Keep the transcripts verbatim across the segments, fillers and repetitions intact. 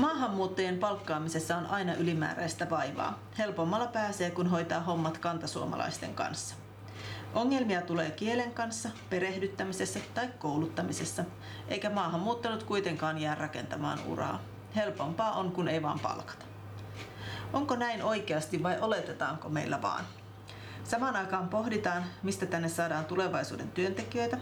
Maahanmuuttajien palkkaamisessa on aina ylimääräistä vaivaa. Helpommalla pääsee, kun hoitaa hommat kantasuomalaisten kanssa. Ongelmia tulee kielen kanssa, perehdyttämisessä tai kouluttamisessa, eikä maahanmuuttanut kuitenkaan jää rakentamaan uraa. Helpompaa on, kun ei vaan palkata. Onko näin oikeasti vai oletetaanko meillä vaan? Samaan aikaan pohditaan, mistä tänne saadaan tulevaisuuden työntekijöitä.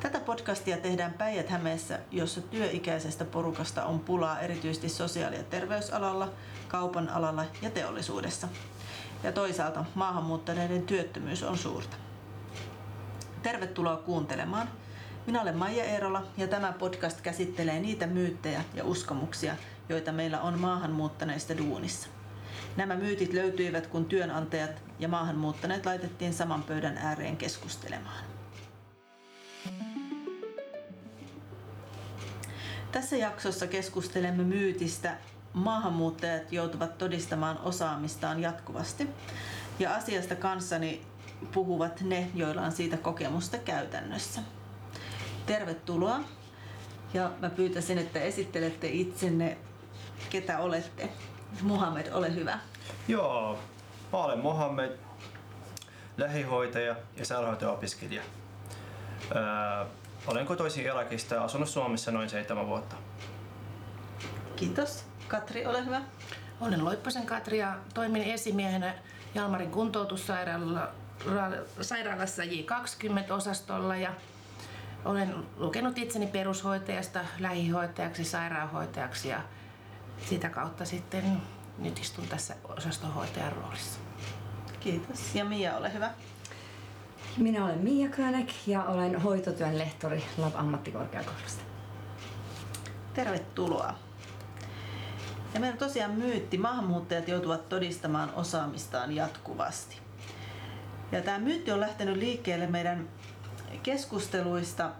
Tätä podcastia tehdään Päijät-Hämeessä, jossa työikäisestä porukasta on pulaa erityisesti sosiaali- ja terveysalalla, kaupan alalla ja teollisuudessa. Ja toisaalta maahanmuuttaneiden työttömyys on suurta. Tervetuloa kuuntelemaan. Minä olen Maija Eerola ja tämä podcast käsittelee niitä myyttejä ja uskomuksia, joita meillä on maahanmuuttaneista duunissa. Nämä myytit löytyivät, kun työnantajat ja maahanmuuttaneet laitettiin saman pöydän ääreen keskustelemaan. Tässä jaksossa keskustelemme myytistä maahanmuuttajat joutuvat todistamaan osaamistaan jatkuvasti, ja asiasta kanssani puhuvat ne, joilla on siitä kokemusta käytännössä. Tervetuloa, ja mä pyytäisin, että esittelette itsenne, ketä olette. Mohamed, ole hyvä. Joo, mä olen Mohamed, lähihoitaja ja sairaanhoitaja-opiskelija. Öö, olen kotoisin Irakista ja asunut Suomessa noin seitsemän vuotta. Kiitos. Katri, ole hyvä. Olen Loipposen Katri ja toimin esimiehenä Jalmarin kuntoutussairaalassa J kaksikymmentä-osastolla ja olen lukenut itseni perushoitajasta lähihoitajaksi, sairaanhoitajaksi ja sitä kautta sitten nyt istun tässä osastonhoitajan roolissa. Kiitos. Ja Mia, ole hyvä. Minä olen Mia Kröneck ja olen hoitotyön lehtori L A B ammattikorkeakoulusta. Tervetuloa. Ja meillä on tosiaan myytti, maahanmuuttajat joutuvat todistamaan osaamistaan jatkuvasti. Ja tämä myytti on lähtenyt liikkeelle meidän keskusteluista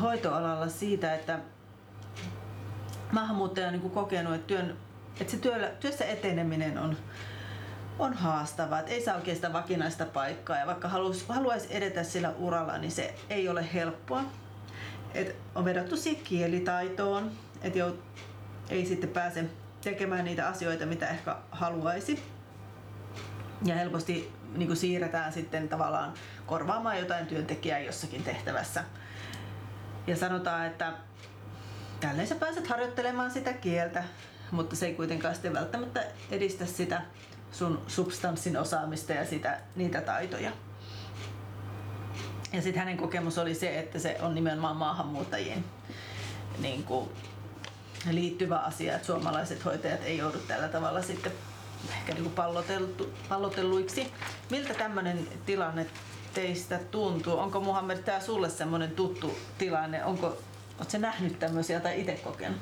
hoitoalalla siitä, että maahanmuuttaja on niin kuin kokenut, että, työn, että se työllä, työssä eteneminen on, on haastavaa, että ei saa oikeastaan vakinaista paikkaa ja vaikka haluaisi, haluaisi edetä sillä uralla, niin se ei ole helppoa. Et on vedottu siihen kielitaitoon, että jout, ei sitten pääse tekemään niitä asioita, mitä ehkä haluaisi. Ja helposti niin kuin siirretään sitten tavallaan korvaamaan jotain työntekijää jossakin tehtävässä. Ja sanotaan, että tälleen sä pääset harjoittelemaan sitä kieltä, mutta se ei kuitenkaan sitten välttämättä edistä sitä sun substanssin osaamista ja sitä, niitä taitoja. Ja sitten hänen kokemus oli se, että se on nimenomaan maahanmuuttajien niin kuin liittyvä asia, että suomalaiset hoitajat ei joudu tällä tavalla sitten ehkä niin kuin pallotelluiksi. Miltä tämmöinen tilanne teistä tuntuu? Onko Mohamed tämä sulle semmoinen tuttu tilanne? Onko Oletko nähnyt tämmöisiä tai itse kokenut?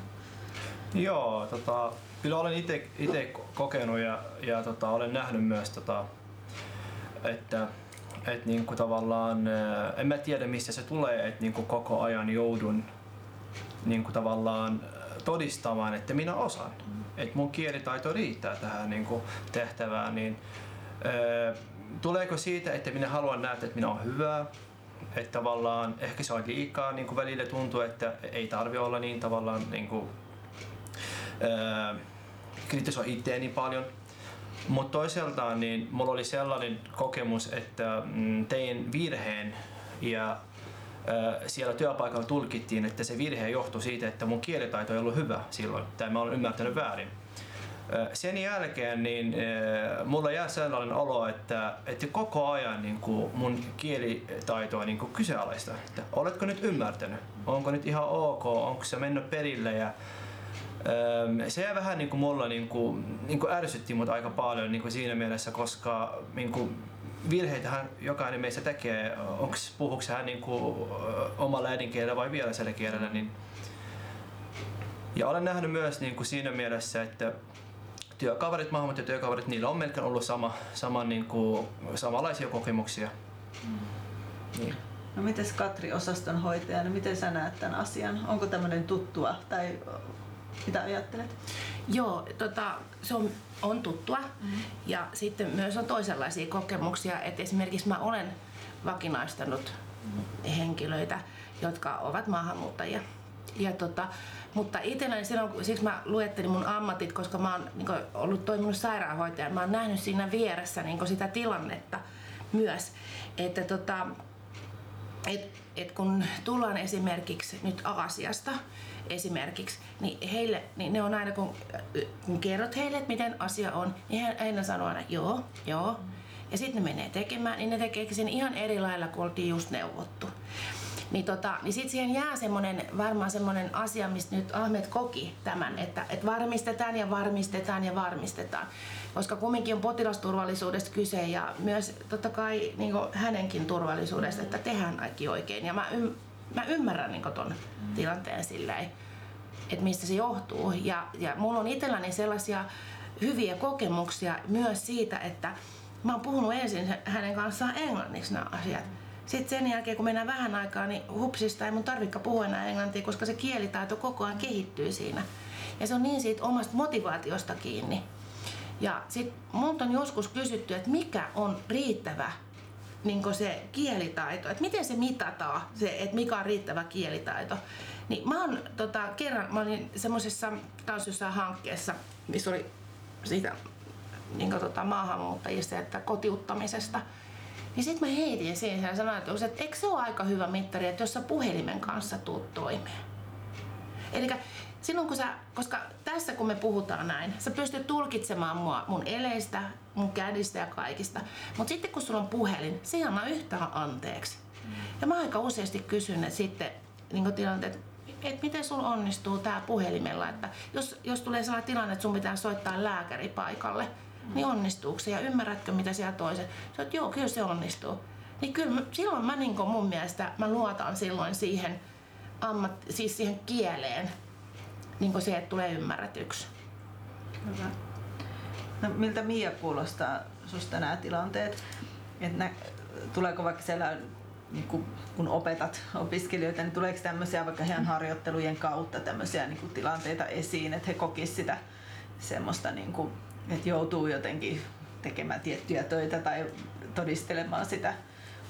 Joo, tota, kyllä olen itse kokenut ja, ja tota, olen nähnyt myös, tota, että et niinku tavallaan, en mä tiedä mistä se tulee, että niinku koko ajan joudun niinku tavallaan todistamaan, että minä osaan. Mm. Että mun kielitaito riittää tähän niinku tehtävään. Niin, ö, tuleeko siitä, että minä haluan näyttää, että minä olen hyvää? Että tavallaan ehkä se on liikaa, niin kuin välillä tuntuu, että ei tarvi olla niin tavallaan niin kuin, ää, kritisoi itseä niin paljon. Mutta toisaaltaan niin mulla oli sellainen kokemus, että mm, tein virheen ja ää, siellä työpaikalla tulkittiin, että se virhe johtui siitä, että mun kielitaito ei ollut hyvä silloin tai mä olen ymmärtänyt väärin. Sen jälkeen niin mulla jää sellainen olo, että, että koko ajan niin kuin mun kielitaitoa niin kuin kyseenalaista. Että oletko nyt ymmärtänyt? Onko nyt ihan ok? Onko se mennyt perille? Ja, se vähän niin kuin mulla niin kuin, niin kuin ärsytti mut aika paljon niin kuin siinä mielessä, koska niin kuin virheitähän jokainen meistä tekee. Puhuuko hän niin kuin omalla äidinkielellä vai vierasellä kielellä? Niin. Ja olen nähnyt myös niin kuin siinä mielessä, että työkaverit, maahanmuuttajat ja työkaverit, niillä on melkein ollut sama, sama, niin kuin, samanlaisia kokemuksia. Mm. Niin. No mites Katri osastonhoitajana, miten sä näet tämän asian? Onko tämmöinen tuttua tai mitä ajattelet? Joo, tota, se on, on tuttua mm-hmm. ja sitten myös on toisenlaisia kokemuksia. Et esimerkiksi mä olen vakinaistanut mm-hmm. henkilöitä, jotka ovat maahanmuuttajia. Ja tota, mutta itselläni silloin, siksi mä luettelin mun ammatit, koska mä oon niin kun, ollut toiminut sairaanhoitajan, mä oon nähnyt siinä vieressä niin kun, sitä tilannetta myös, että tota, et, et kun tullaan esimerkiksi nyt Aasiasta esimerkiksi, niin, heille, niin ne on aina, kun, kun kerrot heille, että miten asia on, niin he aina sanoo aina joo, joo. Ja sitten ne menee tekemään, niin ne tekeekin sen ihan eri lailla, kun oltiin just neuvottu. Niin, tota, niin sitten siihen jää semmonen, varmaan semmoinen asia, mistä nyt Ahmed koki tämän, että et varmistetaan ja varmistetaan ja varmistetaan. Koska kumminkin on potilasturvallisuudesta kyse ja myös totta kai niin kuin hänenkin turvallisuudesta, että tehdään kaikki oikein. Ja mä, ymm, mä ymmärrän niin kuin ton mm. tilanteen silleen, että mistä se johtuu. Ja, ja mulla on itselläni sellaisia hyviä kokemuksia myös siitä, että mä oon puhunut ensin hänen kanssaan englanniksi nämä asiat. Sitten sen jälkeen, kun mennään vähän aikaa, niin hupsista ei mun tarvikaan puhua enää englantia, koska se kielitaito koko ajan kehittyy siinä. Ja se on niin siitä omasta motivaatiosta kiinni. Ja sit multa on joskus kysytty, että mikä on riittävä niin se kielitaito, että miten se mitataan, se, että mikä on riittävä kielitaito. Niin mä oon tota, kerran, mä olin semmosessa taas hankkeessa, missä oli siitä niin kuin, tota, maahanmuuttajista ja kotiuttamisesta. Niin sit mä heitin siihen ja sanoin, että, että eikö se ole aika hyvä mittari, että jos sä puhelimen kanssa tuut toimeen. Elikkä silloin kun sä, koska tässä kun me puhutaan näin, sä pystyt tulkitsemaan mua, mun eleistä, mun kädistä ja kaikista. Mutta sitten kun sulla on puhelin, se ei anna yhtään anteeksi. Ja mä aika useasti kysyn että sitten niin tilanteet, että miten sulla onnistuu tää puhelimella. Että jos, jos tulee sellainen tilanne, että sun pitää soittaa lääkäri paikalle. Niin onnistuuko se ja ymmärrätkö mitä siellä toiset? Sä oot, joo, kyllä se onnistuu. Niin kyllä silloin mä niin kuin mun mielestä mä luotan silloin siihen, ammat, siis siihen kieleen, niin kuin se, että tulee ymmärretyksi. Hyvä. No, miltä Mia kuulostaa susta nämä tilanteet? Et nä, tuleeko vaikka siellä, niin kun, kun opetat opiskelijoita, niin tuleeko tämmöisiä vaikka heidän harjoittelujen kautta tämmöisiä niin kun tilanteita esiin, että he kokisivat sitä semmoista niin kun, että joutuu jotenkin tekemään tiettyjä töitä tai todistelemaan sitä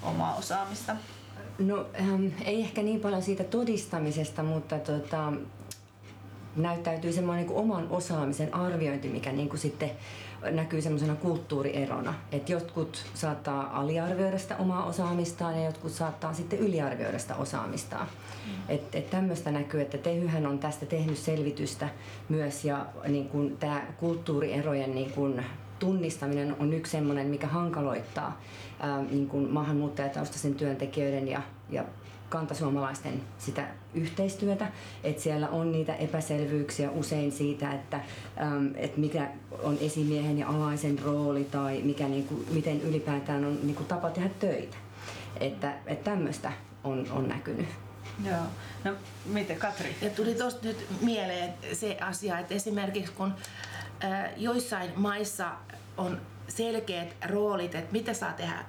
omaa osaamista? No ähm, ei ehkä niin paljon siitä todistamisesta, mutta tota, näyttäytyy semmoinen niin oman osaamisen arviointi, mikä niin kuin sitten näkyy semmoisena kulttuurierona. Että jotkut saattaa aliarvioida sitä omaa osaamistaan ja jotkut saattaa sitten yliarvioida sitä osaamistaan. Mm. Että et tämmöistä näkyy, että Tehyhän on tästä tehnyt selvitystä myös ja niin kuin tämä kulttuurierojen niin kuin tunnistaminen on yksi semmoinen, mikä hankaloittaa ää, niin kuin maahanmuuttajataustaisen työntekijöiden ja, ja kantasuomalaisten sitä yhteistyötä, että siellä on niitä epäselvyyksiä usein siitä, että, että mikä on esimiehen ja alaisen rooli tai mikä, niin kuin, miten ylipäätään on niin kuin tapa tehdä töitä. Että, että tämmöistä on, on näkynyt. Joo. No, miten Katri? Ja tuli tuosta nyt mieleen se asia, että esimerkiksi kun äh, joissain maissa on selkeät roolit, että mitä saa tehdä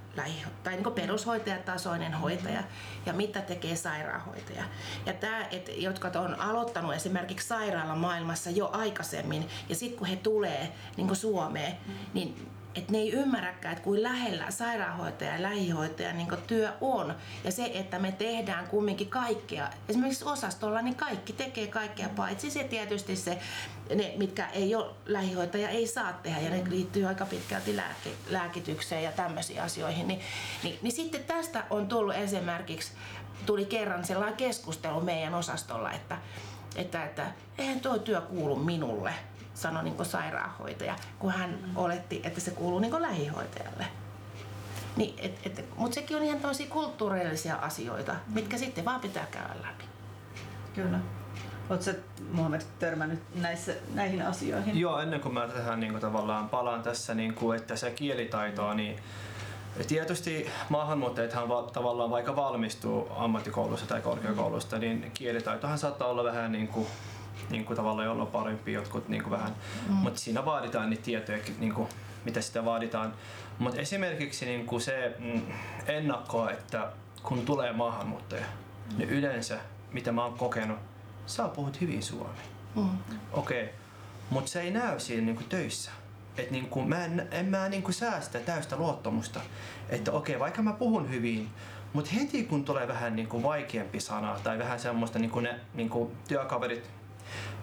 tai niin kuin perushoitajatasoinen hoitaja ja mitä tekee sairaanhoitaja. Ja tämä, että jotka on aloittanut esimerkiksi sairaalamaailmassa jo aikaisemmin ja sitten kun he tulee niin kuin Suomeen, niin että ne ei ymmärräkään, että kuin lähellä sairaanhoitaja ja lähihoitaja niin kuin työ on. Ja se, että me tehdään kumminkin kaikkea. Esimerkiksi osastolla niin kaikki tekee kaikkea, paitsi se tietysti se, ne, mitkä ei ole, lähihoitaja ei saa tehdä. Ja ne liittyy aika pitkälti lääke, lääkitykseen ja tämmöisiin asioihin. Niin, niin, niin sitten tästä on tullut esimerkiksi, tuli kerran sellainen keskustelu meidän osastolla, että, että, että eihän tuo työ kuulu minulle. Sanoi niin kuin sairaanhoitaja, kun hän oletti, että se kuuluu niin kuin lähihoitajalle. Niin, et, et, mutta sekin on ihan tosi kulttuurillisia asioita, mitkä sitten vaan pitää käydä läpi. Kyllä. Oletko sä, Mohamed, törmännyt näissä, näihin asioihin? Joo, ennen kuin mä tähän niin kuin tavallaan palaan tässä, niin kuin, että se kielitaitoa, niin tietysti maahanmuuttajathan tavallaan vaikka valmistuu ammattikoulusta tai korkeakoulusta, niin kielitaitohan saattaa olla vähän niin kuin niinku tavallaan jollain parempi jotkut niinku vähän, mm. mutta siinä vaaditaan niitä tietoja, niinku, mitä sitä vaaditaan. Mut esimerkiksi niinku se mm, ennakkoa, että kun tulee maahanmuuttaja, mm. niin yleensä, mitä mä oon kokenut, sä puhut hyvin suomea. Mm. Okei, okay. Mutta se ei näy siinä niinku töissä. Et niinku, mä en, en mä niinku säästä täystä luottamusta, että okei, okay, vaikka mä puhun hyvin, Mutta heti kun tulee vähän niinku vaikeampi sana tai vähän semmoista, niinku ne niinku työkaverit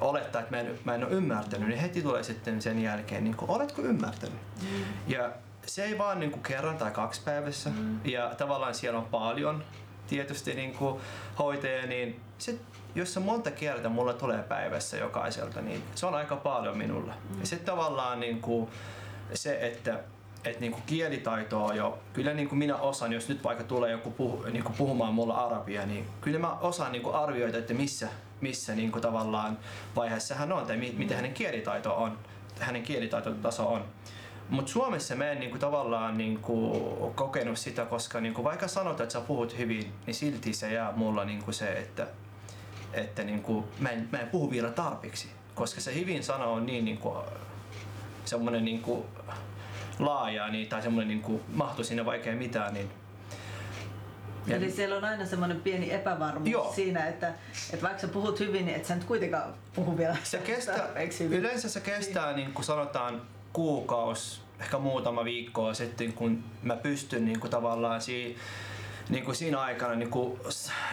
olettaa, että mä en, mä en ole ymmärtänyt, niin heti tulee sitten sen jälkeen, niinku, oletko ymmärtänyt? Mm. Ja se ei vaan niinku kerran tai kaksi päivässä. Mm. Ja tavallaan siellä on paljon tietysti niinku hoitajia, niin sit, jos se monta kertaa mulla tulee päivässä jokaiselta, niin se on aika paljon minulle. Mm. Ja sitten tavallaan niinku se, että et niinku kielitaitoa jo, kyllä niinku minä osaan, jos nyt vaikka tulee joku puh, niinku puhumaan mulle arabia, niin kyllä mä osaan niinku arvioida, että missä, missä niinku tavallaan vaiheessa hän on tai mi, miten hänen kielitaito on, hänen kielitaitotaso on. Mutta Suomessa mä en niinku tavallaan niinku kokenut sitä, koska niinku vaikka sanotaan, että sä puhut hyvin, niin silti se jää mulla niinku se, että, että niinku, mä, en, mä en puhu vielä tarpeeksi, koska se hyvin sana on niin niinku, semmoinen niinku, laajaa niin, tai semmoinen niinku, mahtuu sinne vaikea mitään. Niin. Eli ja, siellä on aina semmoinen pieni epävarmuus joo. siinä, että, että vaikka sä puhut hyvin, niin et sä nyt kuitenkaan puhu vielä se kestää, tarpeeksi hyvin. Yleensä se kestää, niin kuin sanotaan, kuukausi, ehkä muutama viikkoa sitten, kun mä pystyn niin kuin tavallaan si, niin kuin siinä aikana niin kuin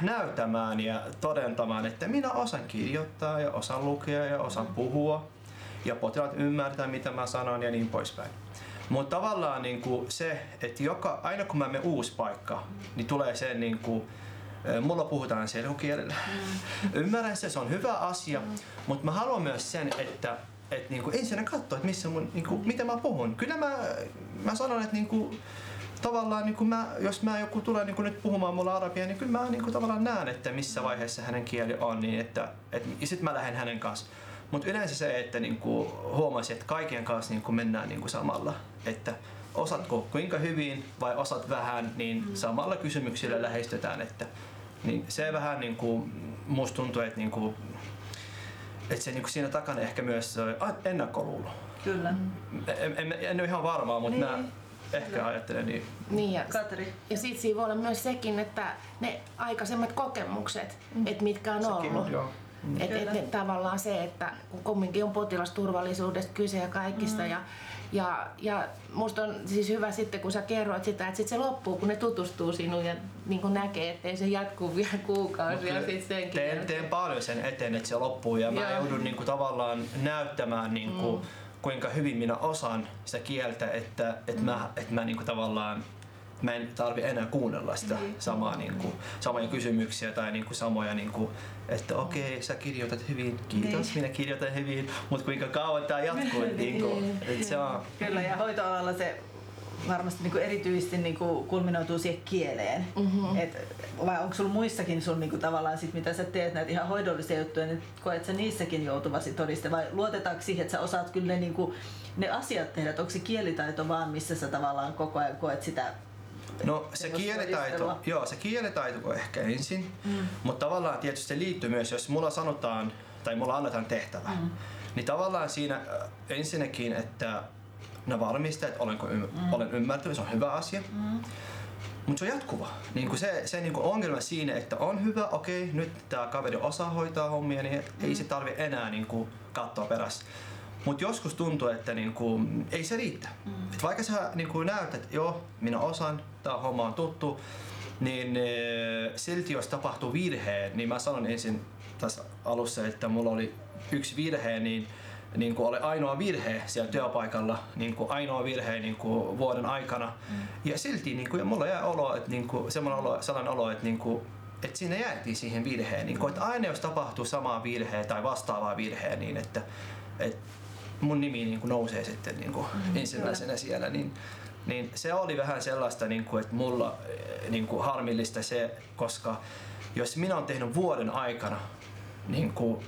näyttämään ja todentamaan, että minä osaan kirjoittaa ja osaan lukea ja osaan puhua ja potilaat ymmärtää, mitä mä sanon ja niin poispäin. Mutta tavallaan niin kuin se, että joka, aina kun mä menen uusi paikka, niin tulee se, niin kuin, mulla puhutaan selkokielellä. Ymmärrän se, se on hyvä asia, mutta mä haluan myös sen, että et niinku ensinnä katsoa, että missä mun niinku mitä mä puhun. Kyllä mä mä sanon, että niinku tavallaan niinku mä jos mä joku tulee niinku nyt puhumaan mulle arabia, niin kyllä mä niinku tavallaan näen, että missä vaiheessa hänen kieli on, niin että et ja sit mä lähden hänen kanssa. Mut yleensä se, että niinku huomasin, että kaikkien kanssa niinku mennään niinku samalla, että osatko kuinka hyvin vai osat vähän, niin samalla kysymyksillä lähestytään, että niin se vähän niinku musta tuntuu, että niinku että se, niin siinä takana ehkä myös ennakkoluulo. Kyllä. En, en, en ole ihan varmaa, mutta niin. mä ehkä Kyllä. ajattelen niin. Niin ja, Katri. Ja sit siinä voi olla myös sekin, että ne aikaisemmat kokemukset, mm. että mitkä on sekin, ollut. Joo. Mm. Et, et, et, tavallaan se, että kun kumminkin on potilasturvallisuudesta kyse ja kaikista. Mm. Ja, ja, ja musta on siis hyvä sitten, kun sä kerroit sitä, että sit se loppuu, kun ne tutustuu sinuun ja niin näkee, ettei se jatkuu vielä kuukausia. No, sit senkin teen, teen paljon sen eteen, että se loppuu ja mä Joo. joudun niin kuin, tavallaan näyttämään niin kuin, mm. kuinka hyvin minä osaan sitä kieltä, että et mm. mä, et mä niin kuin, tavallaan mä en tarvi enää kuunnella sitä mm. samaa, niin kuin, samoja kysymyksiä tai niin kuin, samoja, niin kuin, että okei, okay, sä kirjoitat hyvin, kiitos, minä kirjoitan hyvin, mutta kuinka kauan tää jatkuu. Niin kuin, se on. Kyllä, ja hoitoalalla se varmasti niin kuin erityisesti niin kuin kulminoituu siihen kieleen. Mm-hmm. Et, vai onko sulla muissakin sun niin kuin, tavallaan sit, mitä sä teet näitä ihan hoidollisia juttuja, niin koet sä niissäkin joutuvasi todiste? Vai luotetaanko siihen, että sä osaat kyllä ne, niin kuin, ne asiat tehdä? Onko se kielitaito vaan, missä sä tavallaan koko ajan koet sitä? No se kielitaito, joo, se kielitaito ehkä ensin, mm. mutta tavallaan tietysti se liittyy myös, jos mulla sanotaan tai mulla annetaan tehtävä, mm. niin tavallaan siinä ensinnäkin, että no varmistaa, että olenko ymm, mm. olen ymmärtänyt, se on hyvä asia, mm. mutta se on jatkuva. Niin se se niin ongelma siinä, että on hyvä, okei, okay, nyt tämä kaveri osaa hoitaa hommia, niin ei mm. se tarvitse enää niin kuin katsoa perässä. Mutta joskus tuntuu, että niinku, ei se riitä. Mm. Et vaikka sä niinku, näytät, että joo, minä osaan, tää homma on tuttu, niin e, silti jos tapahtuu virhe, niin mä sanon ensin tässä alussa, että mulla oli yksi virhe, niin niinku, oli ainoa virhe siellä työpaikalla, niinku, ainoa virhe niinku, vuoden aikana. Mm. Ja silti niinku, ja mulla jää olo, että niinku, sellainen olo, sellainen olo, että niinku, et siinä jäätiin siihen virheen. Niinku, että aina jos tapahtuu samaa virheä tai vastaavaa virheä, niin että et, mun nimi niinku nousee sitten niinku mm-hmm. ensimmäisenä siellä, niin, niin se oli vähän sellaista, niinku, että mulla niinku, harmillista se, koska jos minä olen tehnyt vuoden aikana niinku,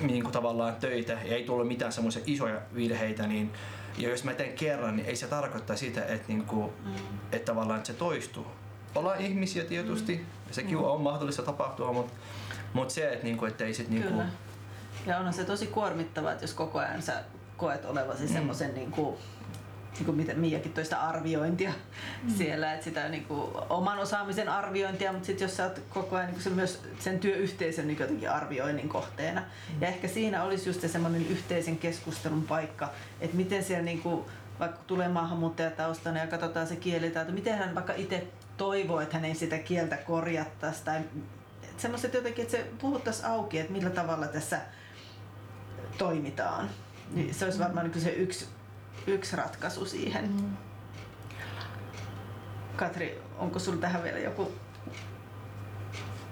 niinku, tavallaan töitä ja ei tullut mitään semmoisia isoja virheitä, niin ja jos mä teen kerran, niin ei se tarkoita sitä, että niinku, mm-hmm. et tavallaan se toistuu. Ollaan ihmisiä tietysti, mm-hmm. sekin mm-hmm. on mahdollista tapahtua, mutta mut se, että niinku, ei sit niinku, ja onhan se tosi kuormittavaa, että jos koko ajan sä koet olevasi mm. semmoisen, niin kuin, niin kuin mitä Miakin toista arviointia mm. siellä, että sitä niin kuin, oman osaamisen arviointia, mutta sitten jos sä oot koko ajan niin kuin, myös sen työyhteisön niin jotenkin arvioinnin kohteena. Mm. Ja ehkä siinä olisi just se semmoinen yhteisen keskustelun paikka, että miten siellä, niin kuin, vaikka tulee maahanmuuttajataustana ja katsotaan se kielitaito, miten hän vaikka itse toivoa, että hän ei sitä kieltä korjattaisi tai semmoiset jotenkin, että se puhuttaisiin auki, että millä tavalla tässä toimitaan. Niin se olisi varmaan se yksi, yksi ratkaisu siihen. Mm. Katri, onko sinulla tähän vielä joku?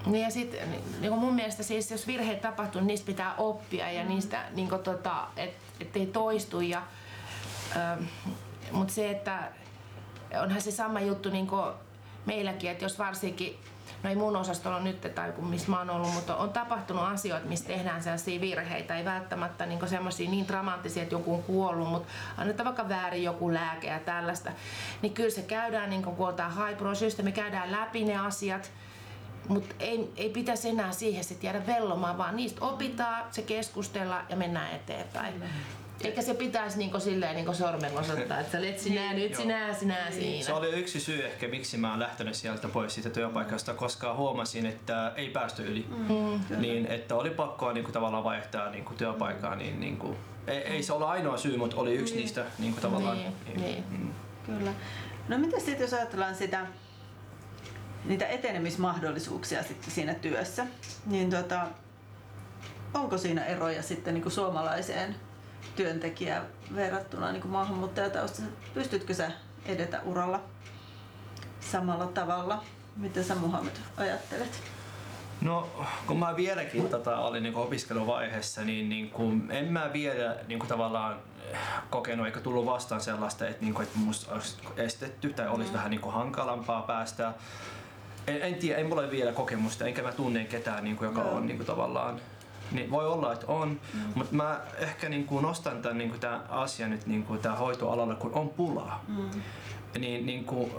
Niin ja sit, niin mun mielestä siis, jos virheet tapahtuu, niin niistä pitää oppia ja niistä, niin tota, et, ettei toistu. Ja, ö, mut se, että onhan se sama juttu niin meilläkin, että jos varsinkin, no ei mun osastolla nyt tai missä mä oon ollut, mutta on tapahtunut asioita, missä tehdään sellaisia virheitä, ei välttämättä niin semmoisia niin dramaattisia, että joku on kuollut, mutta annetaan vaikka väärin joku lääke ja tällaista, niin kyllä se käydään, niin kun otetaan haiprosyystä, me käydään läpi ne asiat, mutta ei, ei pitäisi enää siihen sit jäädä vellomaan, vaan niistä opitaan, se keskustellaan ja mennään eteenpäin. Eikä se pitäisi niinku silleen niinku sormen osoittaa, että let sinä nyt, sinä, sinä siinä. Se oli yksi syy ehkä, miksi mä oon lähtenyt sieltä pois siitä työpaikasta, koska huomasin, että ei päästy yli. Mm. Niin, että oli pakkoa niinku tavallaan vaihtaa niinku työpaikaa. Niin, niinku, ei, ei se ole ainoa syy, mutta oli yksi mm. niistä niinku tavallaan. Niin, niin. Niin. Mm. Kyllä. No mitä sitten jos ajatellaan sitä, niitä etenemismahdollisuuksia sitten siinä työssä, niin tota, onko siinä eroja sitten niinku suomalaiseen työntekijää verrattuna niin kuin maahanmuuttajataustaisen? Pystytkö sä edetä uralla samalla tavalla? Miten sä, Mohamed, ajattelet? No, kun mä vieläkin tota, olin niin kuin opiskeluvaiheessa, niin, niin kuin, en mä vielä niin kuin, tavallaan kokenut eikä tullut vastaan sellaista, että, niin kuin, että musta olisi estetty tai olisi mm. vähän niin kuin, hankalampaa päästä. En, en tiedä, ei mulla ole vielä kokemusta, enkä mä tunne ketään, niin kuin, joka no. on niin kuin, tavallaan. Niin voi olla, että on, mm. mutta mä ehkä niin kuin nostan tämän, niin kuin tämän asian nyt niin kuin tämän hoitoalalle, kun on pulaa. Mm. Niin, niin kuin,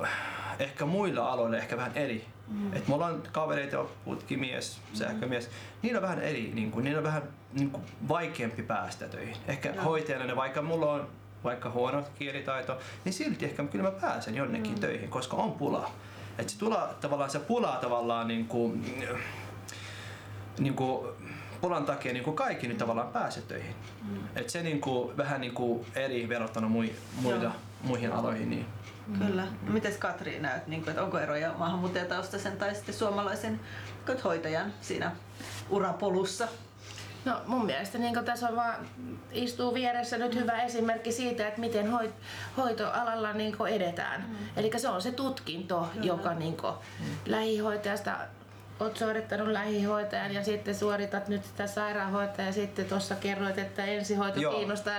ehkä muilla aloilla ehkä vähän eri. Mm. Et me ollaan kavereita, putkimies, sähkömies, niillä on vähän eri, niin kuin, niillä on vähän niin kuin vaikeampi päästä töihin. Ehkä ja. hoitajana, vaikka mulla on vaikka huono kielitaito, niin silti ehkä kyllä mä pääsen jonnekin mm. töihin, koska on pulaa. Et se, tula, tavallaan, se pulaa tavallaan niin kuin, niin kuin, pulan takia niin kuin kaikki nyt tavallaan pääsee töihin. Mm. Et se niin kuin, vähän niin kuin eri verrattuna mui, muita, muihin aloihin. Niin. Kyllä. Mm. Mites Katri näet, niin kuin, että onko eroja maahanmuuttajataustaisen tai sitten suomalaisen hoitajan siinä urapolussa? No mun mielestä niin tässä on vaan, istuu vieressä nyt hyvä esimerkki siitä, että miten hoit, hoitoalalla niin kuin edetään. Mm. Eli se on se tutkinto, kyllä, joka niin kuin, mm. lähihoitajasta olet suorittanut lähihoitajan ja sitten suoritat nyt sitä sairaanhoitajan ja sitten tuossa kerroit, että ensihoito joo, kiinnostaa.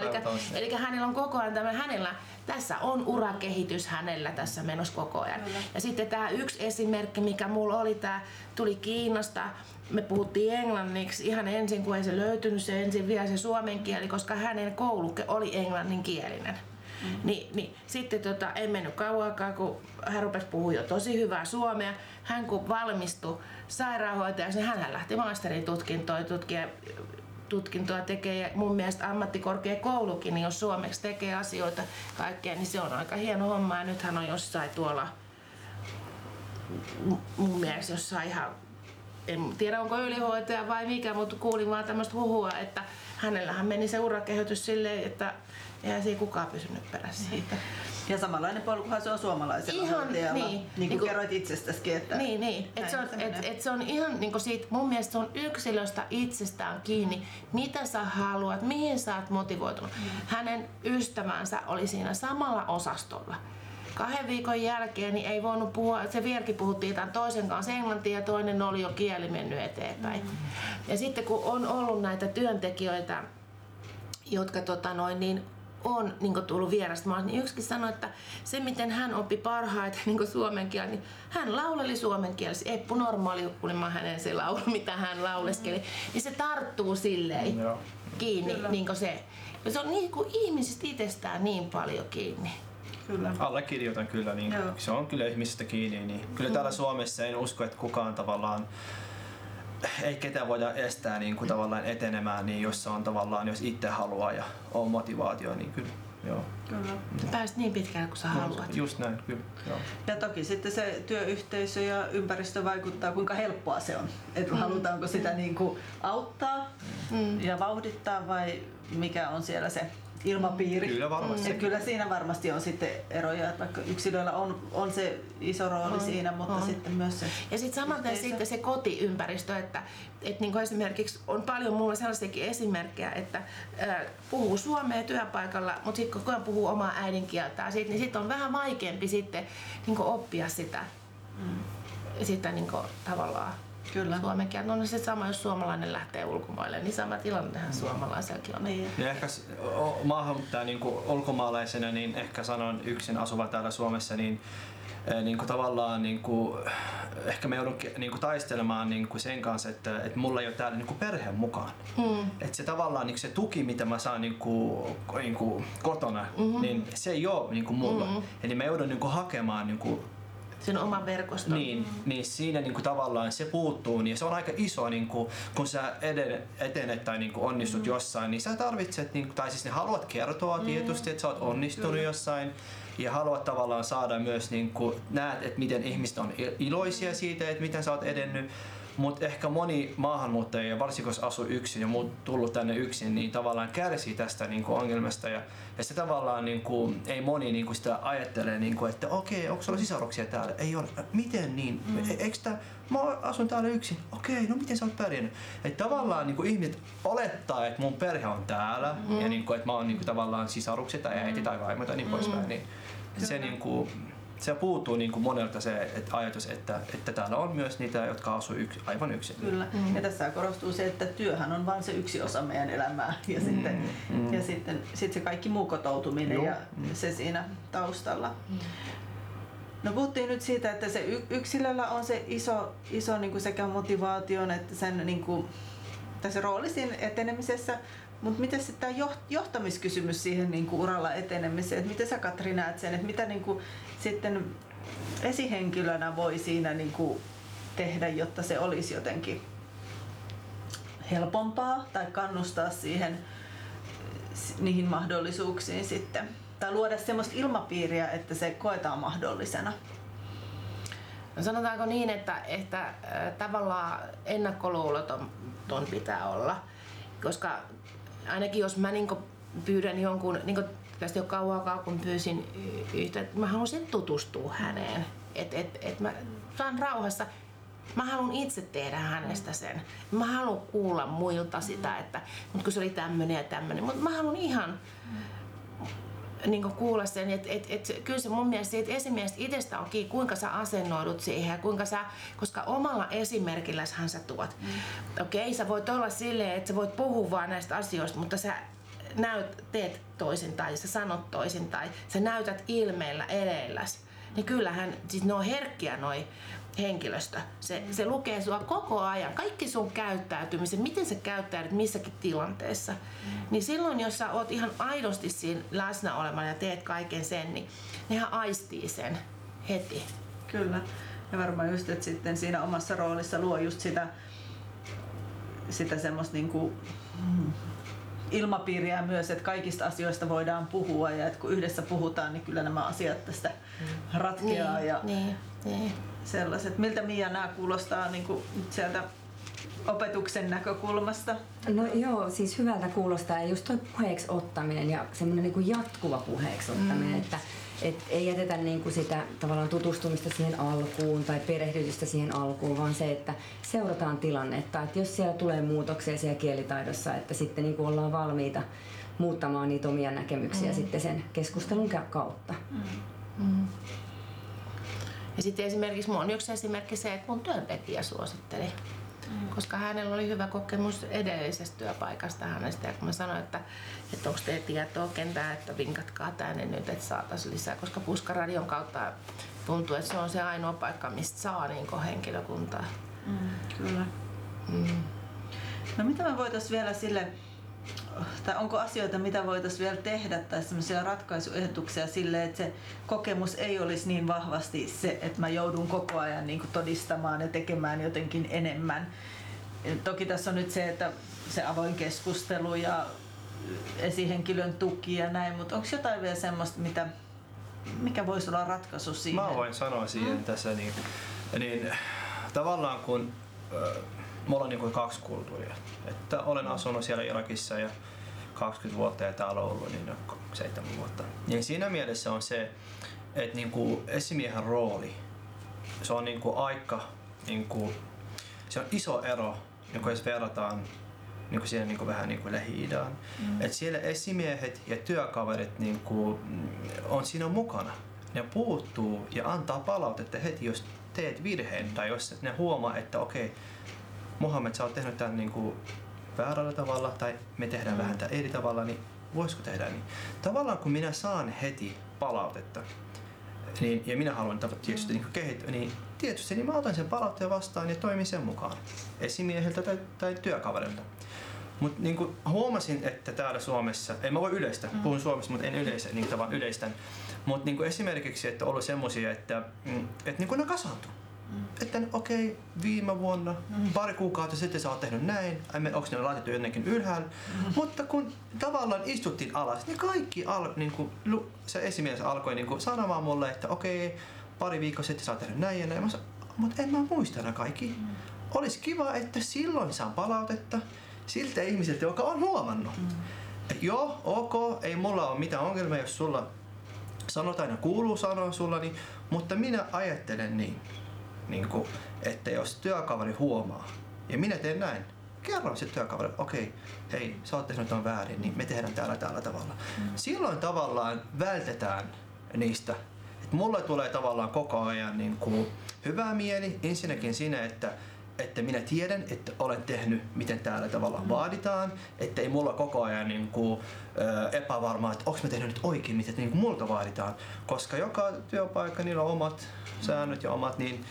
Eli hänellä on koko ajan tämmöinen, hänellä, tässä on urakehitys hänellä tässä menossa koko ajan. Kyllä. Ja sitten tämä yksi esimerkki, mikä mulla oli, tämä tuli Kiinasta. Me puhuttiin englanniksi ihan ensin, kun ei se löytynyt, se ensin vielä se suomen kieli, koska hänen kouluke oli englanninkielinen. Mm-hmm. Niin, niin sitten tota, ei mennyt kauankaan, kun hän rupesi puhua jo tosi hyvää suomea. Hän kun valmistui sairaanhoitajaksi, niin hän lähti maisteritutkintoon tutkia, tutkintoa tekee. Ja mun mielestä ammattikorkeakoulukin, niin jos suomeksi tekee asioita kaikkea, niin se on aika hieno homma. Ja nyt hän on jossain tuolla, mun mielestä jossain ihan, en tiedä onko ylihoitaja vai mikä, mutta kuulin vaan tämmöistä huhua, että hänellähän meni se urakehitys silleen, että eihän se ei kukaan pysynyt perässä siitä. Ja samanlainen polkuhan se on suomalaisella hoitajalla, niin, niin, niin kuin kerroit itsestäsikin. Että niin, niin. Et se on, et, et se on ihan, niin kuin siitä, mun mielestä se on yksilöstä itsestään kiinni, mitä sä haluat, mihin sä oot motivoitunut. Mm. Hänen ystävänsä oli siinä samalla osastolla. Kahden viikon jälkeen niin ei voinut puhua, se vieläkin puhuttiin tämän toisen kanssa englantia ja toinen oli jo kieli mennyt eteenpäin. Mm. Ja sitten kun on ollut näitä työntekijöitä, jotka tota noin niin, on niin tullut vierasta maasta, niin yksikin sanoi, että se miten hän oppi parhaiten niin suomen kieltä, niin hän lauleli suomen kielessä. Eppu Normaali, kuulemma hänen se laulu, mitä hän lauleskeli, mm-hmm. niin se tarttuu silleen mm-hmm. kiinni. Niin se. se on niin ihmisistä itsestään niin paljon kiinni. Kyllä. Allekirjoitan kyllä, niin se on kyllä ihmisestä kiinni. Niin. Kyllä mm-hmm. täällä Suomessa en usko, että kukaan tavallaan ei ketään voida estää niin kuin tavallaan etenemään, niin jos on tavallaan, jos itse haluaa ja on motivaatio, niin kyllä. Joo. Kyllä. Pääset niin pitkään kuin sä haluat. Just näin, kyllä. Joo. Ja toki sitten se työyhteisö ja ympäristö vaikuttaa, kuinka helppoa se on. Et mm. halutaanko sitä niin kuin auttaa mm. ja vauhdittaa vai mikä on siellä se ilmapiiri. Kyllä varmasti. Mm. Kyllä siinä varmasti on sitten eroja, että vaikka yksilöillä on, on se iso rooli on, siinä, mutta on. sitten myös se ja sitten samaten sitten se kotiympäristö, että, että niin kuin esimerkiksi on paljon mulla sellaisiakin esimerkkejä, että ää, puhuu suomea työpaikalla, mutta sitten koko ajan puhuu omaa äidinkieltään, niin sitten on vähän vaikeampi sitten niin kuin oppia sitä, mm. sitä niin kuin tavallaan. Kyllä. Suomen kieltä. No se sama, jos suomalainen lähtee ulkomaille, niin sama tilannehan suomalaisellakin on. Niin. Ja ehkä maahanmuuttaja niin kuin ulkomaalaisena, niin ehkä sanon yksin asuva täällä Suomessa, niin, niin kuin tavallaan niin kuin, ehkä me joudun niin kuin taistelemaan niin kuin sen kanssa, että, että mulla ei ole täällä niin kuin perhe mukaan. Mm. Että se tavallaan niin kuin se tuki, mitä mä saan niin kuin, niin kuin kotona, mm-hmm. niin se ei ole niin kuin mulla. Mm-hmm. Eli mä joudun niin kuin hakemaan niin kuin sen oman verkoston. Niin, niin siinä niinku tavallaan se puuttuu, niin se on aika iso, niinku, kun sä edenet, etenet tai niinku onnistut mm. jossain, niin sä tarvitset, niinku, tai siis ne haluat kertoa mm. tietysti, että sä oot onnistunut Kyllä. jossain, ja haluat tavallaan saada myös, niinku, näet, että miten ihmiset on iloisia siitä, että miten sä oot edennyt, mutta ehkä moni maahanmuuttaja, varsinkin jos asuu yksin ja muut tullut tänne yksin, niin tavallaan kärsii tästä niinku ongelmasta. Ja, ja se tavallaan niinku, ei moni niinku sitä ajattele, niinku, että okei, onko sulla sisaruksia täällä? Ei ole. Miten niin? Mm. E, eikö tää, mä asun täällä yksin. Okei, no miten sä oot pärjännyt? Et tavallaan niinku, ihmiset olettaa, että mun perhe on täällä mm. ja niinku, että mä oon niinku, tavallaan sisarukset tai äiti tai vaimo tai niin mm. poispäin. Niin, se, niinku, se puuttuu niin kuin monelta se että ajatus, että, että täällä on myös niitä, jotka asuu yksi, aivan yksin. Kyllä. Mm. Ja tässä korostuu se, että työhän on vain se yksi osa meidän elämää ja, mm. sitten, mm. ja sitten, sitten se kaikki muu kotoutuminen Joo. ja mm. se siinä taustalla. Mm. No puhuttiin nyt siitä, että se yksilöllä on se iso, iso niin kuin sekä motivaation että sen niin kuin, tässä rooli siinä etenemisessä. Mutta miten sitten tämä johtamiskysymys siihen niinku uralla etenemiseen, että miten sä Katri näet sen, että mitä niinku sitten esihenkilönä voi siinä niinku tehdä, jotta se olisi jotenkin helpompaa tai kannustaa siihen niihin mahdollisuuksiin sitten. Tai luoda semmoista ilmapiiriä, että se koetaan mahdollisena. No sanotaanko niin, että, että äh, tavallaan ennakkoluuloton ton pitää olla, koska ainakin jos mä niinku pyydän jonkun, niinku tästä jo kauankaan kun pyysin yhtä, että mä haluaisin tutustua häneen, että et, et mä saan rauhassa, mä haluan itse tehdä hänestä sen, mä haluan kuulla muilta sitä, että mut kun se oli tämmönen ja tämmönen, mutta mä haluan ihan niinku kuulla sen, että et, et, kyllä se mun mielestä siitä esimiestä itsestä on kiinni, kuinka sä asennoidut siihen ja kuinka sä, koska omalla esimerkilläshän sä tuot. Mm. Okei, sä voit olla silleen, että sä voit puhua vaan näistä asioista, mutta sä näyt, teet toisin tai sä sanot toisin tai sä näytät ilmeillä eleilläs. Niin kyllähän, siis ne on herkkiä noi henkilöstö. Se, se lukee sua koko ajan, kaikki sun käyttäytymisen, miten sä käyttäydyt missäkin tilanteessa. Mm. Niin silloin, jos sä oot ihan aidosti siinä läsnä olemalla ja teet kaiken sen, niin nehän aistii sen heti. Kyllä. Ja varmaan just, että sitten siinä omassa roolissa luo just sitä, sitä semmoista niinku mm. ilmapiiriä myös, että kaikista asioista voidaan puhua ja että kun yhdessä puhutaan, niin kyllä nämä asiat tästä ratkeaa. Niin, ja niin, niin. Sellaiset. Miltä Mia nämä kuulostaa niin kuin sieltä opetuksen näkökulmasta? No joo, siis hyvältä kuulostaa ja just toi puheeksi ottaminen ja semmoinen niin kuin jatkuva puheeksi ottaminen, mm. että et ei jätetä niin kuin sitä tavallaan tutustumista siihen alkuun tai perehdytystä siihen alkuun, vaan se, että seurataan tilannetta, että jos siellä tulee muutoksia siellä kielitaidossa, että sitten niin kuin ollaan valmiita muuttamaan niitä omia näkemyksiä mm. sitten sen keskustelun kautta. Mm. Mm. Ja sitten esimerkiksi minun on yksi esimerkki se, että mun työntekijä suositteli, mm. koska hänellä oli hyvä kokemus edellisestä työpaikasta hänestä. Ja kun mä sanoin, että, että onko teillä tietoa kentää, että vinkatkaa tänne nyt, että saataisiin lisää, koska Puskaradion kautta tuntuu, että se on se ainoa paikka, mistä saa niin henkilökuntaa. Mm, kyllä. Mm. No mitä me voitaisiin vielä sille, tai onko asioita, mitä voitaisiin vielä tehdä tai sellaisia ratkaisuehdotuksia sille, että se kokemus ei olisi niin vahvasti se, että mä joudun koko ajan niin kuin todistamaan ja tekemään jotenkin enemmän. Toki tässä on nyt se, että se avoin keskustelu ja esihenkilön tuki ja näin, mutta onko jotain vielä semmoista, mitä, mikä voisi olla ratkaisu siihen? Mä voin sanoa siihen mm. tässä, niin, niin tavallaan kun mulla on niin kuin kaksi kulttuuria. Että olen asunut siellä Irakissa ja kaksikymmentä vuotta ja täällä on ollut niin seitsemän vuotta. Ja siinä mielessä on se, että niinku esimiehen rooli, se on niinku aika, niinku, se on iso ero, niinku jos verrataan niinku siihen niinku vähän niinku Lähi-idään. Mm. Et siellä esimiehet ja työkaverit niinku, on siinä mukana. Ne puuttuu ja antaa palautetta heti, jos teet virheen tai jos ne huomaa, että okei, Mohamed, sä oot tehnyt tämän niinku väärällä tavalla tai me tehdään mm. vähän tämän eri tavalla, niin voisiko tehdä niin? Tavallaan kun minä saan heti palautetta niin, ja minä haluan tietysti mm. niin kehittyä, niin tietysti niin mä otan sen palautteen vastaan ja toimin sen mukaan esimieheltä tai, tai työkaverilta. Mut niinku huomasin, että täällä Suomessa, en mä voi yleistä, mm. puhun Suomessa, mutta en yleistä, niin vaan yleistän. Mut niinku esimerkiksi, että on ollut semmosia, että et niinku ne kasaantuu. Mm. Että okei, okay, viime vuonna, mm. pari kuukautta sitten sä oot tehnyt näin, en mene, onks ne laitettu jonnekin ylhäällä. Mm. Mutta kun tavallaan istuttiin alas, niin kaikki al, niinku, se esimies alkoi niinku sanomaan mulle, että okei, okay, pari viikkoa sitten sä oot tehnyt näin ja näin. Mä sanoin, mutta en mä muista kaikki. Mm. Olis kiva, että silloin saan palautetta siltä ihmiseltä, joka on huomannut. Mm. Et joo, ok, ei mulla ole mitään ongelmia, jos sulla sanotaan ja kuuluu sanoa sulla, niin, mutta minä ajattelen niin. Niin kuin, että jos työkaveri huomaa, ja minä teen näin, kerron sitten työkaverille, okei, hei, sä oot tehnyt tämän väärin, niin me tehdään täällä tällä tavalla. Mm. Silloin tavallaan vältetään niistä. Et mulle tulee tavallaan koko ajan niin kuin hyvää mieli ensinnäkin siinä, että, että minä tiedän, että olen tehnyt, miten täällä tavallaan mm. vaaditaan, että ei mulla koko ajan niin kuin, ö, epävarmaa, että onko mä tehnyt nyt oikein, mitä niin kuin multa vaaditaan, koska joka työpaikka, niillä on omat säännöt ja omat, niin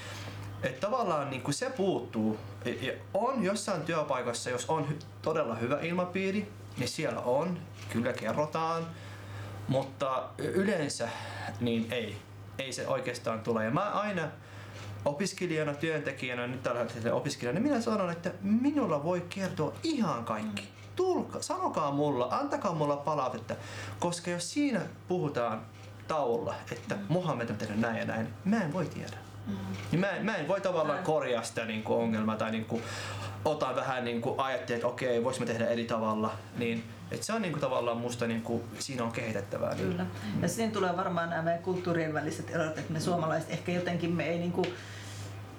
että tavallaan niin kuin se puuttuu. Ja on jossain työpaikassa, jos on hy- todella hyvä ilmapiiri, niin siellä on, kyllä kerrotaan, mutta yleensä niin ei, ei se oikeastaan tule. Ja mä aina opiskelijana, työntekijänä, nyt tällä hetkellä opiskelijana, niin minä sanon, että minulla voi kertoa ihan kaikki. Tulka, sanokaa mulla, antakaa mulla palautetta, koska jos siinä puhutaan tauolla, että Mohamed on tehnyt näin ja näin, mä en voi tiedä. Mm-hmm. Mä, en, mä en voi tavallaan korjaa sitä niinku ongelmaa tai niinku otan vähän niinku ajattelin, että okei, vois mä tehdä eri tavalla. Niin, et se on niinku tavallaan musta niinku, siinä on kehitettävää. Kyllä. Mm. Ja siinä tulee varmaan nämä kulttuurien väliset erot, että me suomalaiset ehkä jotenkin me ei niinku,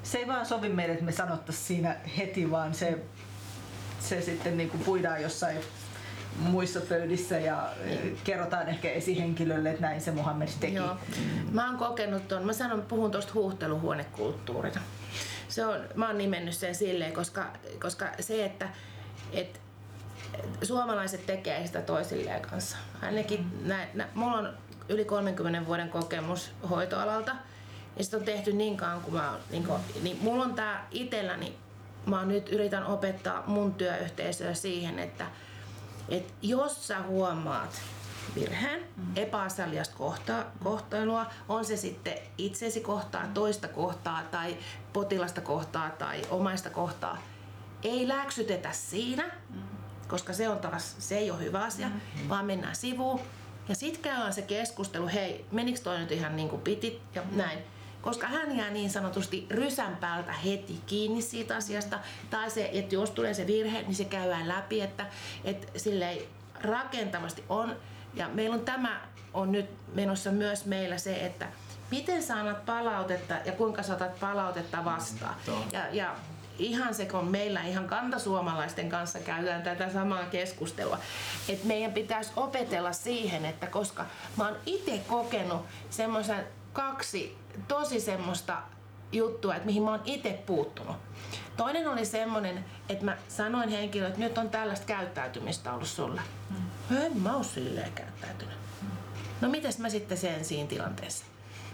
se ei vaan sovi meille, että me sanottaisiin siinä heti, vaan se, se sitten niinku puidaan jossain muissa pöydissä ja kerrotaan ehkä esihenkilölle, että näin se Mohamed teki. Joo. Mä oon kokenut ton, mä sanon, puhun tosta huuhteluhuonekulttuurina. Se on, mä oon nimennyt sen silleen, koska, koska se, että et, suomalaiset tekee sitä toisilleen kanssa. Ainakin nä, nä, mulla on yli kolmenkymmenen vuoden kokemus hoitoalalta ja sit on tehty niin kauan, kun mä oon, niin kun, niin mulla on tää itelläni, mä nyt yritän opettaa mun työyhteisöä siihen, että et jos sä huomaat virheen, epäasiallista kohta, kohtailua, on se sitten itsesi kohtaa, toista kohtaa tai potilasta kohtaa tai omaista kohtaa, ei läksytetä siinä, koska se on taas, se ei ole hyvä asia, mm-hmm. vaan mennään sivuun ja sit käydään se keskustelu, hei, menikö toi nyt ihan niin kuin piti ja näin. Koska hän jää niin sanotusti rysän päältä heti kiinni siitä asiasta, tai se, että jos tulee se virhe, niin se käydään läpi, että, että silleen rakentavasti on. Ja meillä on tämä on nyt menossa myös meillä se, että miten sä annat palautetta ja kuinka sä otat palautetta vastaan. Ja, ja ihan se, kun meillä ihan kantasuomalaisten kanssa käydään tätä samaa keskustelua, että meidän pitäisi opetella siihen, että koska mä oon itse kokenut semmoisen kaksi tosi semmoista juttua, että mihin mä oon itse puuttunut. Toinen oli semmonen, että mä sanoin henkilölle, että nyt on tällaista käyttäytymistä ollut sulla. Mm. En mä oo silleen käyttäytynyt. Mm. No mitäs mä sitten sen siinä tilanteessa?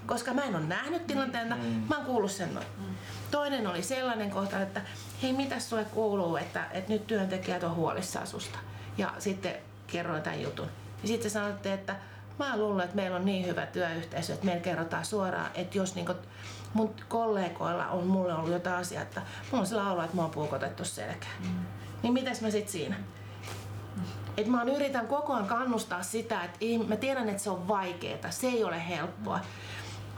Koska mä en oo nähnyt tilanteena, mm. mä oon kuullut sen noin. Mm. Toinen oli sellainen kohta, että hei, mitäs sulle kuuluu, että, että nyt työntekijät on huolissaan susta. Ja sitten kerroin tämän jutun. Ja sitten sanoitte, että mä luulen, että meillä on niin hyvä työyhteisö, että meillä kerrotaan suoraan, että jos niinku mun kollegoilla on mulle ollut jotain asiaa, että mulla on sillä olo, että mä oon puukotettu selkään. Mm. Niin mitäs mä sit siinä? Mm. Et mä yritän koko ajan kannustaa sitä, että mä tiedän, että se on vaikeeta, se ei ole helppoa. Mm.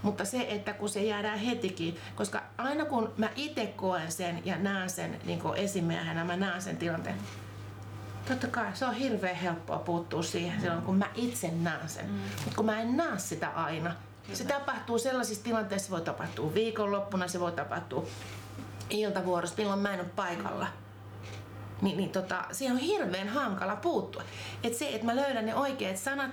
Mutta se, että kun se jäädään hetikin, koska aina kun mä itse koen sen ja näen sen niin esimiehenä, mä näen sen tilanteen, Totta kai se on hirveän helppoa puuttua siihen mm. silloin, kun mä itse näen sen. Mm. Mutta kun mä en näe sitä aina. Kyllä. Se tapahtuu sellaisissa tilanteissa, se voi tapahtua viikonloppuna, se voi tapahtua iltavuorossa, milloin mä en ole paikalla. Niin, niin tota, siihen on hirveän hankala puuttua. Et se, että mä löydän ne oikeat sanat,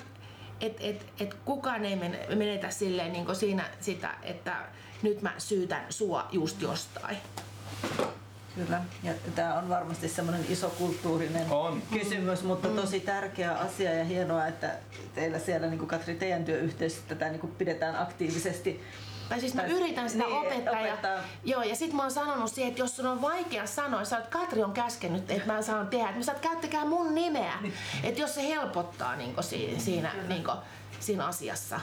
että et, et kukaan ei menetä silleen, niin kuin siinä sitä, että nyt mä syytän sua just jostain. Kyllä, ja tämä on varmasti semmoinen iso kulttuurinen on. kysymys, mutta mm. tosi tärkeä asia ja hienoa, että teillä siellä, niin kuin Katri, teidän työyhteisössä tätä niin kuin pidetään aktiivisesti. Tai siis mä Täs, yritän sitä niin, opettaa, ja, joo, ja sit mä oon sanonut siihen, että jos sun on vaikea sanoa, sä oot, Katri on käskenyt, että mä en saan tehdä, että mä saat käyttäkää mun nimeä, että jos se helpottaa niin kuin, siinä, siinä, niin kuin, siinä asiassa.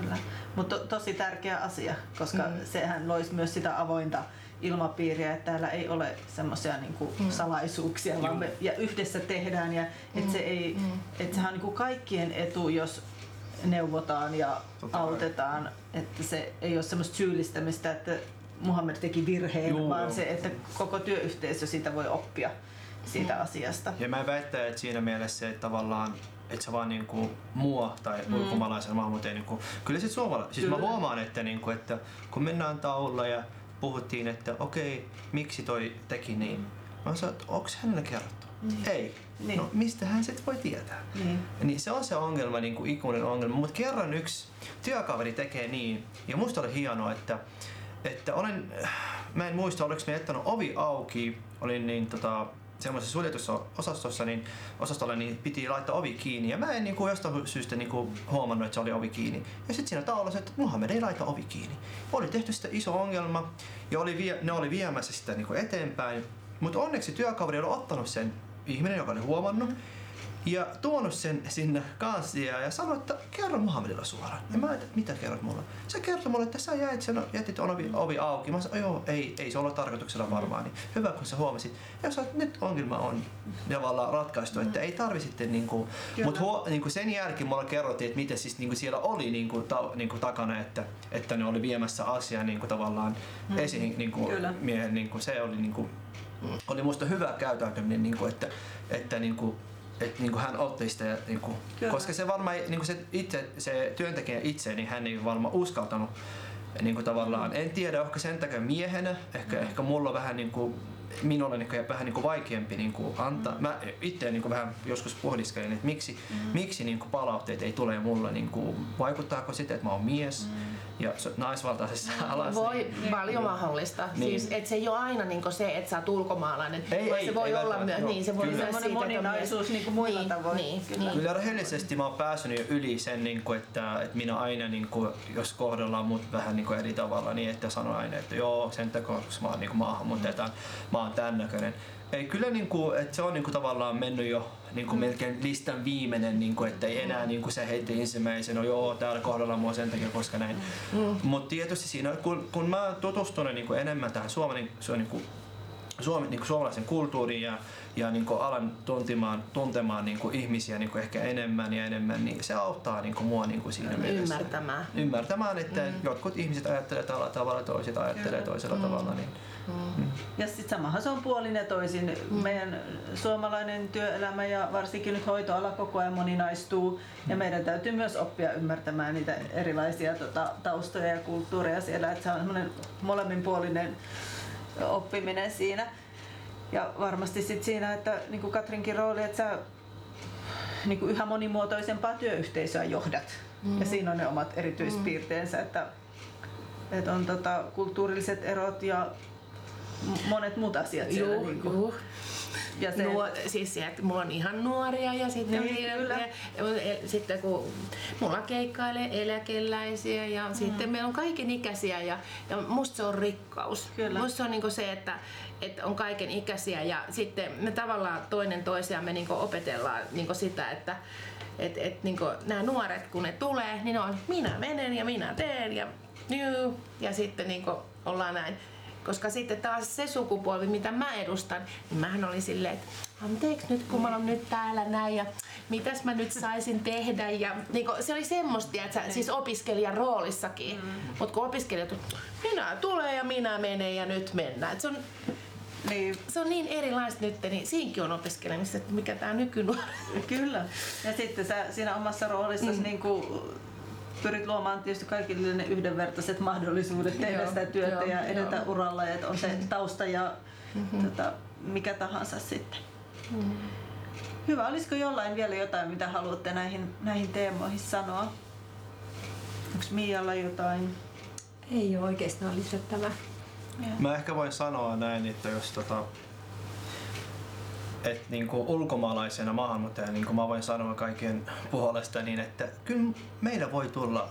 Kyllä, mutta to, tosi tärkeä asia, koska mm. sehän loisi myös sitä avointa ilmapiiriä, että täällä ei ole semmoisia niinku mm. salaisuuksia mm. vaan me, ja yhdessä tehdään ja et mm. se ei mm. et sehän on niinku kaikkien etu, jos neuvotaan ja Totta autetaan, vai. Että se ei ole semmoista syyllistämistä, että Mohamed teki virheen, Juu, vaan joo. se, että koko työyhteisö siitä voi oppia siitä mm. asiasta. Ja mä väittän, että siinä mielessä, että tavallaan että se vaan niinku mua tai mm. ulkomaalaisen maahanmuuttajan niinku kyllä sit suomalainen, siis kyllä. mä huomaan, että niinku että kun mennään taululla ja puhuttiin, että okei, miksi toi teki niin? Mä sanoin, että onko hänellä kerrottu? Niin. Ei. Niin. No mistä hän sit voi tietää? Niin. Niin se on se ongelma, niin kuin ikuinen ongelma. Mutta kerran yksi työkaveri tekee niin, ja musta oli hienoa, että, että olen, mä en muista, oliko me jättänyt ovi auki, olin niin tota, semmoisessa suljetussa osastossa, niin osastolla niin piti laittaa ovi kiinni, ja mä en niin kuin jostain syystä niin kuin huomannut, että se oli ovi kiinni. Ja sitten siinä taulussa, että Mohamed ei laita ovi kiinni. Oli tehty sitä iso ongelma, ja oli vie, ne oli viemässä sitä niin kuin eteenpäin, mutta onneksi työkaveri oli ottanut sen ihminen, joka oli huomannut, ja tuonut sen sinne kansliaan ja sanoi, että kerro Mohamedilla suoraan. Ja mä ajattelin, että mitä kerrot mulle? Se kertoi mulle, että sä jäit sen, jätit ovi, ovi auki. Mä sanoin, joo, ei, ei se ollut tarkoituksella varmaan. Niin hyvä, kun sä huomasit. Ja sä oot, nyt ongelma on tavallaan ratkaistu, että ei tarvi sitten niinku... Mut huo, niinku sen jälkeen mulle kerrottiin, että mitä siis niinku siellä oli niinku, ta, niinku takana, että, että ne oli viemässä asiaa niinku tavallaan mm. esiin niinku miehen. Niinku, se oli niinku... Oli musta hyvä käytäytyminen, niinku, että, että niinku... että niinku hän otti sitä, niinku, koska se varmaan niinku se itse se työntekijä itse, niin hän ei varmaan uskaltanut niinku tavallaan. En tiedä, ehkä sen takia miehenä, ehkä mm. ehkä mulla on vähän niinku minulla on ehkä vähän niinku vaikeampi niinku antaa. Mm. Mä itse niinku vähän joskus pohdiskelin, että miksi mm. miksi niinku palautteet ei tule mulle, niinku vaikuttaako sitä, että mä oon mies mm. ja naisvaltaisessa mm. alassa. Voi niin, paljon niin, mahdollista. Niin. Siis että se ei ole aina niinku se, että sä oot ulkomaalainen. Ei, ei, se voi ei olla myös niin, se voi kyllä. olla siitä, moninaisuus niinku muilla niin, tavoin. Niin, kyllä. Niin. Kyllä rehellisesti mä oon päässyt jo yli sen niinku, että että minä aina niinku jos kohdellaan mut vähän niinku eri tavalla, niin että sanon aina, että joo, sen takia mä oon niinku maahanmuuttaja, mä oon tän näköinen. Ei kyllä niinku, että se on niinku tavallaan mennyt jo niinku mm. melkein listan viimeinen, niinku, että ei enää niinku se heitti ensimmäisenä, no joo, täällä kohdalla mua sen takia, koska näin. Mm. Mutta tietysti siinä, kun, kun mä tutustun niinku enemmän tähän Suomen, se on niinku, Suomi, niinku suomalaisen kulttuuriin ja, ja niinku alan tuntimaan, tuntemaan niinku ihmisiä niinku ehkä enemmän ja enemmän, niin se auttaa niinku mua niinku siinä mielessä. Ymmärtämään. Ymmärtämään, että mm. jotkut ihmiset ajattelee tällä tavalla, toiset ajattelee toisella mm. tavalla. Niin. Mm. Mm. Ja sitten samahan se on puolin ja toisin. Mm. Meidän suomalainen työelämä ja varsinkin nyt hoitoala koko ajan moninaistuu. Mm. Ja meidän täytyy myös oppia ymmärtämään niitä erilaisia tota, taustoja ja kulttuureja siellä. Että se on semmoinen molemminpuolinen oppiminen siinä. Ja varmasti sit siinä, että niin kuin Katrinkin rooli, että sä niin kuin yhä monimuotoisempaa työyhteisöä johdat. Mm. Ja siinä on ne omat erityispiirteensä, että, että on tota, kulttuurilliset erot ja monet muut asiat siellä. Juh, niin juh. Ja se... Nuo, siis se, että mulla on ihan nuoria ja sitten, niin, ja sitten kun mulla keikkailee eläkeläisiä ja mm. sitten meillä on kaiken ikäisiä ja, ja musta se on rikkaus. Kyllä. Musta se on niinku se, että, että on kaiken ikäisiä ja sitten me tavallaan toinen toisiaan me niinku opetellaan niinku sitä, että et, et niinku nämä nuoret kun ne tulee, niin ne on minä menen ja minä teen ja, juu, ja sitten niinku ollaan näin. Koska sitten taas se sukupolvi, mitä mä edustan, niin mähän olin silleen, että anteeksi nyt, kun mä olen nyt täällä näin ja mitäs mä nyt saisin tehdä. Ja, niin kun, se oli semmoista, että sä, siis opiskelijan roolissakin, mm. mutta kun opiskelijat minä tulee ja minä menen ja nyt mennään. Et se on, Niin. Se on niin erilaista nyt, niin siinkin on opiskelemista, että mikä tämä nykynuori. Kyllä. Ja sitten sä siinä omassa roolissasi mm. niin kuin pyrit luomaan tietysti kaikille ne yhdenvertaiset mahdollisuudet tehdä joo, sitä työtä joo, ja edetä joo. uralla, ja että on se tausta ja mm-hmm. tota, mikä tahansa sitten. Mm. Hyvä. Olisiko jollain vielä jotain, mitä haluatte näihin, näihin teemoihin sanoa? Onko Mialla jotain? Ei ole oikeastaan lisättävää. Mä ehkä voin sanoa näin, että jos tota, et niinku ulkomaalaisena maahanmuuttajana niinku mä voin sanoa kaiken puolesta niin, että kyllä meillä voi tulla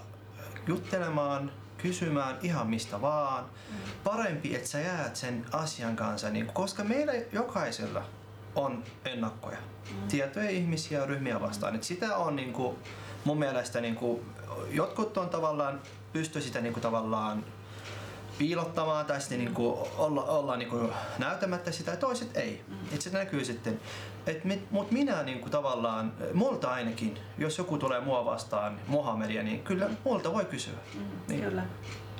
juttelemaan, kysymään ihan mistä vaan. Parempi, että sä jäät sen asian kanssa, niinku, koska meillä jokaisella on ennakkoja, tietoja ihmisiä ja ryhmiä vastaan. Et sitä on niinku, mun mielestä niinku, jotkut on tavallaan pysty sitä niinku, tavallaan piilottamaan tai sitten niinku olla, olla niinku näytämättä sitä ja toiset ei. Et se näkyy sitten. Et mit, mut minä niinku tavallaan, multa ainakin, jos joku tulee mua vastaan, Mohamedia, niin kyllä multa voi kysyä. Niin. Kyllä.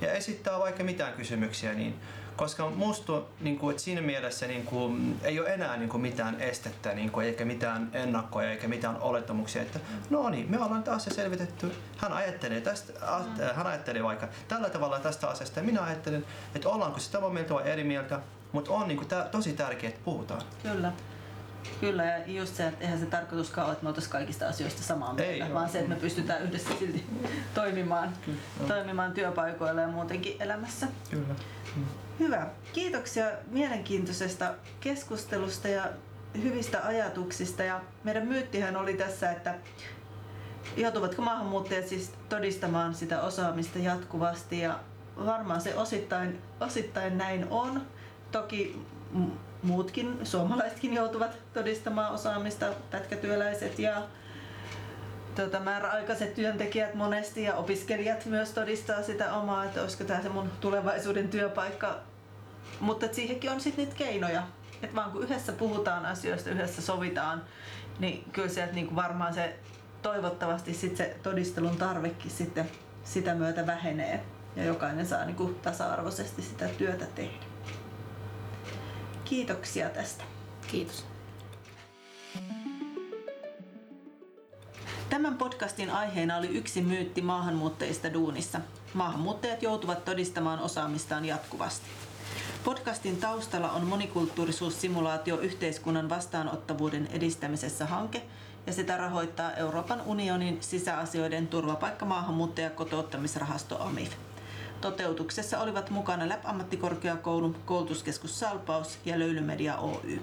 Ja esittää vaikka mitään kysymyksiä, niin, koska musta niinku, et siinä mielessä niinku, ei ole enää niinku, mitään estettä niinku, eikä mitään ennakkoja eikä mitään olettamuksia, että no niin, me ollaan taas se selvitetty, hän ajattelee, tästä, a, hän ajattelee vaikka tällä tavalla tästä asiasta ja minä ajattelen, että ollaanko sitä samaa mieltä vai eri mieltä, mutta on niinku, tää, tosi tärkeää, että puhutaan. Kyllä. Kyllä, ja just se, että eihän se tarkoituskaan ole, että me oltaisiin kaikista asioista samaa mieltä, ei, vaan ole. Se, että me pystytään yhdessä silti toimimaan, kyllä, toimimaan työpaikoilla ja muutenkin elämässä. Kyllä. Hyvä. Kiitoksia mielenkiintoisesta keskustelusta ja hyvistä ajatuksista. Ja meidän myyttihän oli tässä, että joutuvatko maahanmuuttajat siis todistamaan sitä osaamista jatkuvasti, ja varmaan se osittain, osittain näin on. Toki muutkin, suomalaisetkin joutuvat todistamaan osaamista, pätkätyöläiset ja tota, määräaikaiset työntekijät monesti ja opiskelijat myös todistaa sitä omaa, että olisiko tämä se mun tulevaisuuden työpaikka. Mutta siihenkin on sitten niitä keinoja, että vaan kun yhdessä puhutaan asioista, yhdessä sovitaan, niin kyllä sieltä niinku varmaan se toivottavasti sit se todistelun tarvekin sitten sitä myötä vähenee ja jokainen saa niinku tasa-arvoisesti sitä työtä tehdä. Kiitoksia tästä. Kiitos. Tämän podcastin aiheena oli yksi myytti maahanmuuttajista duunissa. Maahanmuuttajat joutuvat todistamaan osaamistaan jatkuvasti. Podcastin taustalla on Monikulttuurisuussimulaatio yhteiskunnan vastaanottavuuden edistämisessä -hanke, ja sitä rahoittaa Euroopan unionin sisäasioiden turvapaikka-, maahanmuutto- ja kotouttamisrahasto AMIF. Toteutuksessa olivat mukana L A B ammattikorkeakoulu, koulutuskeskus Salpaus ja Löylymedia Oy.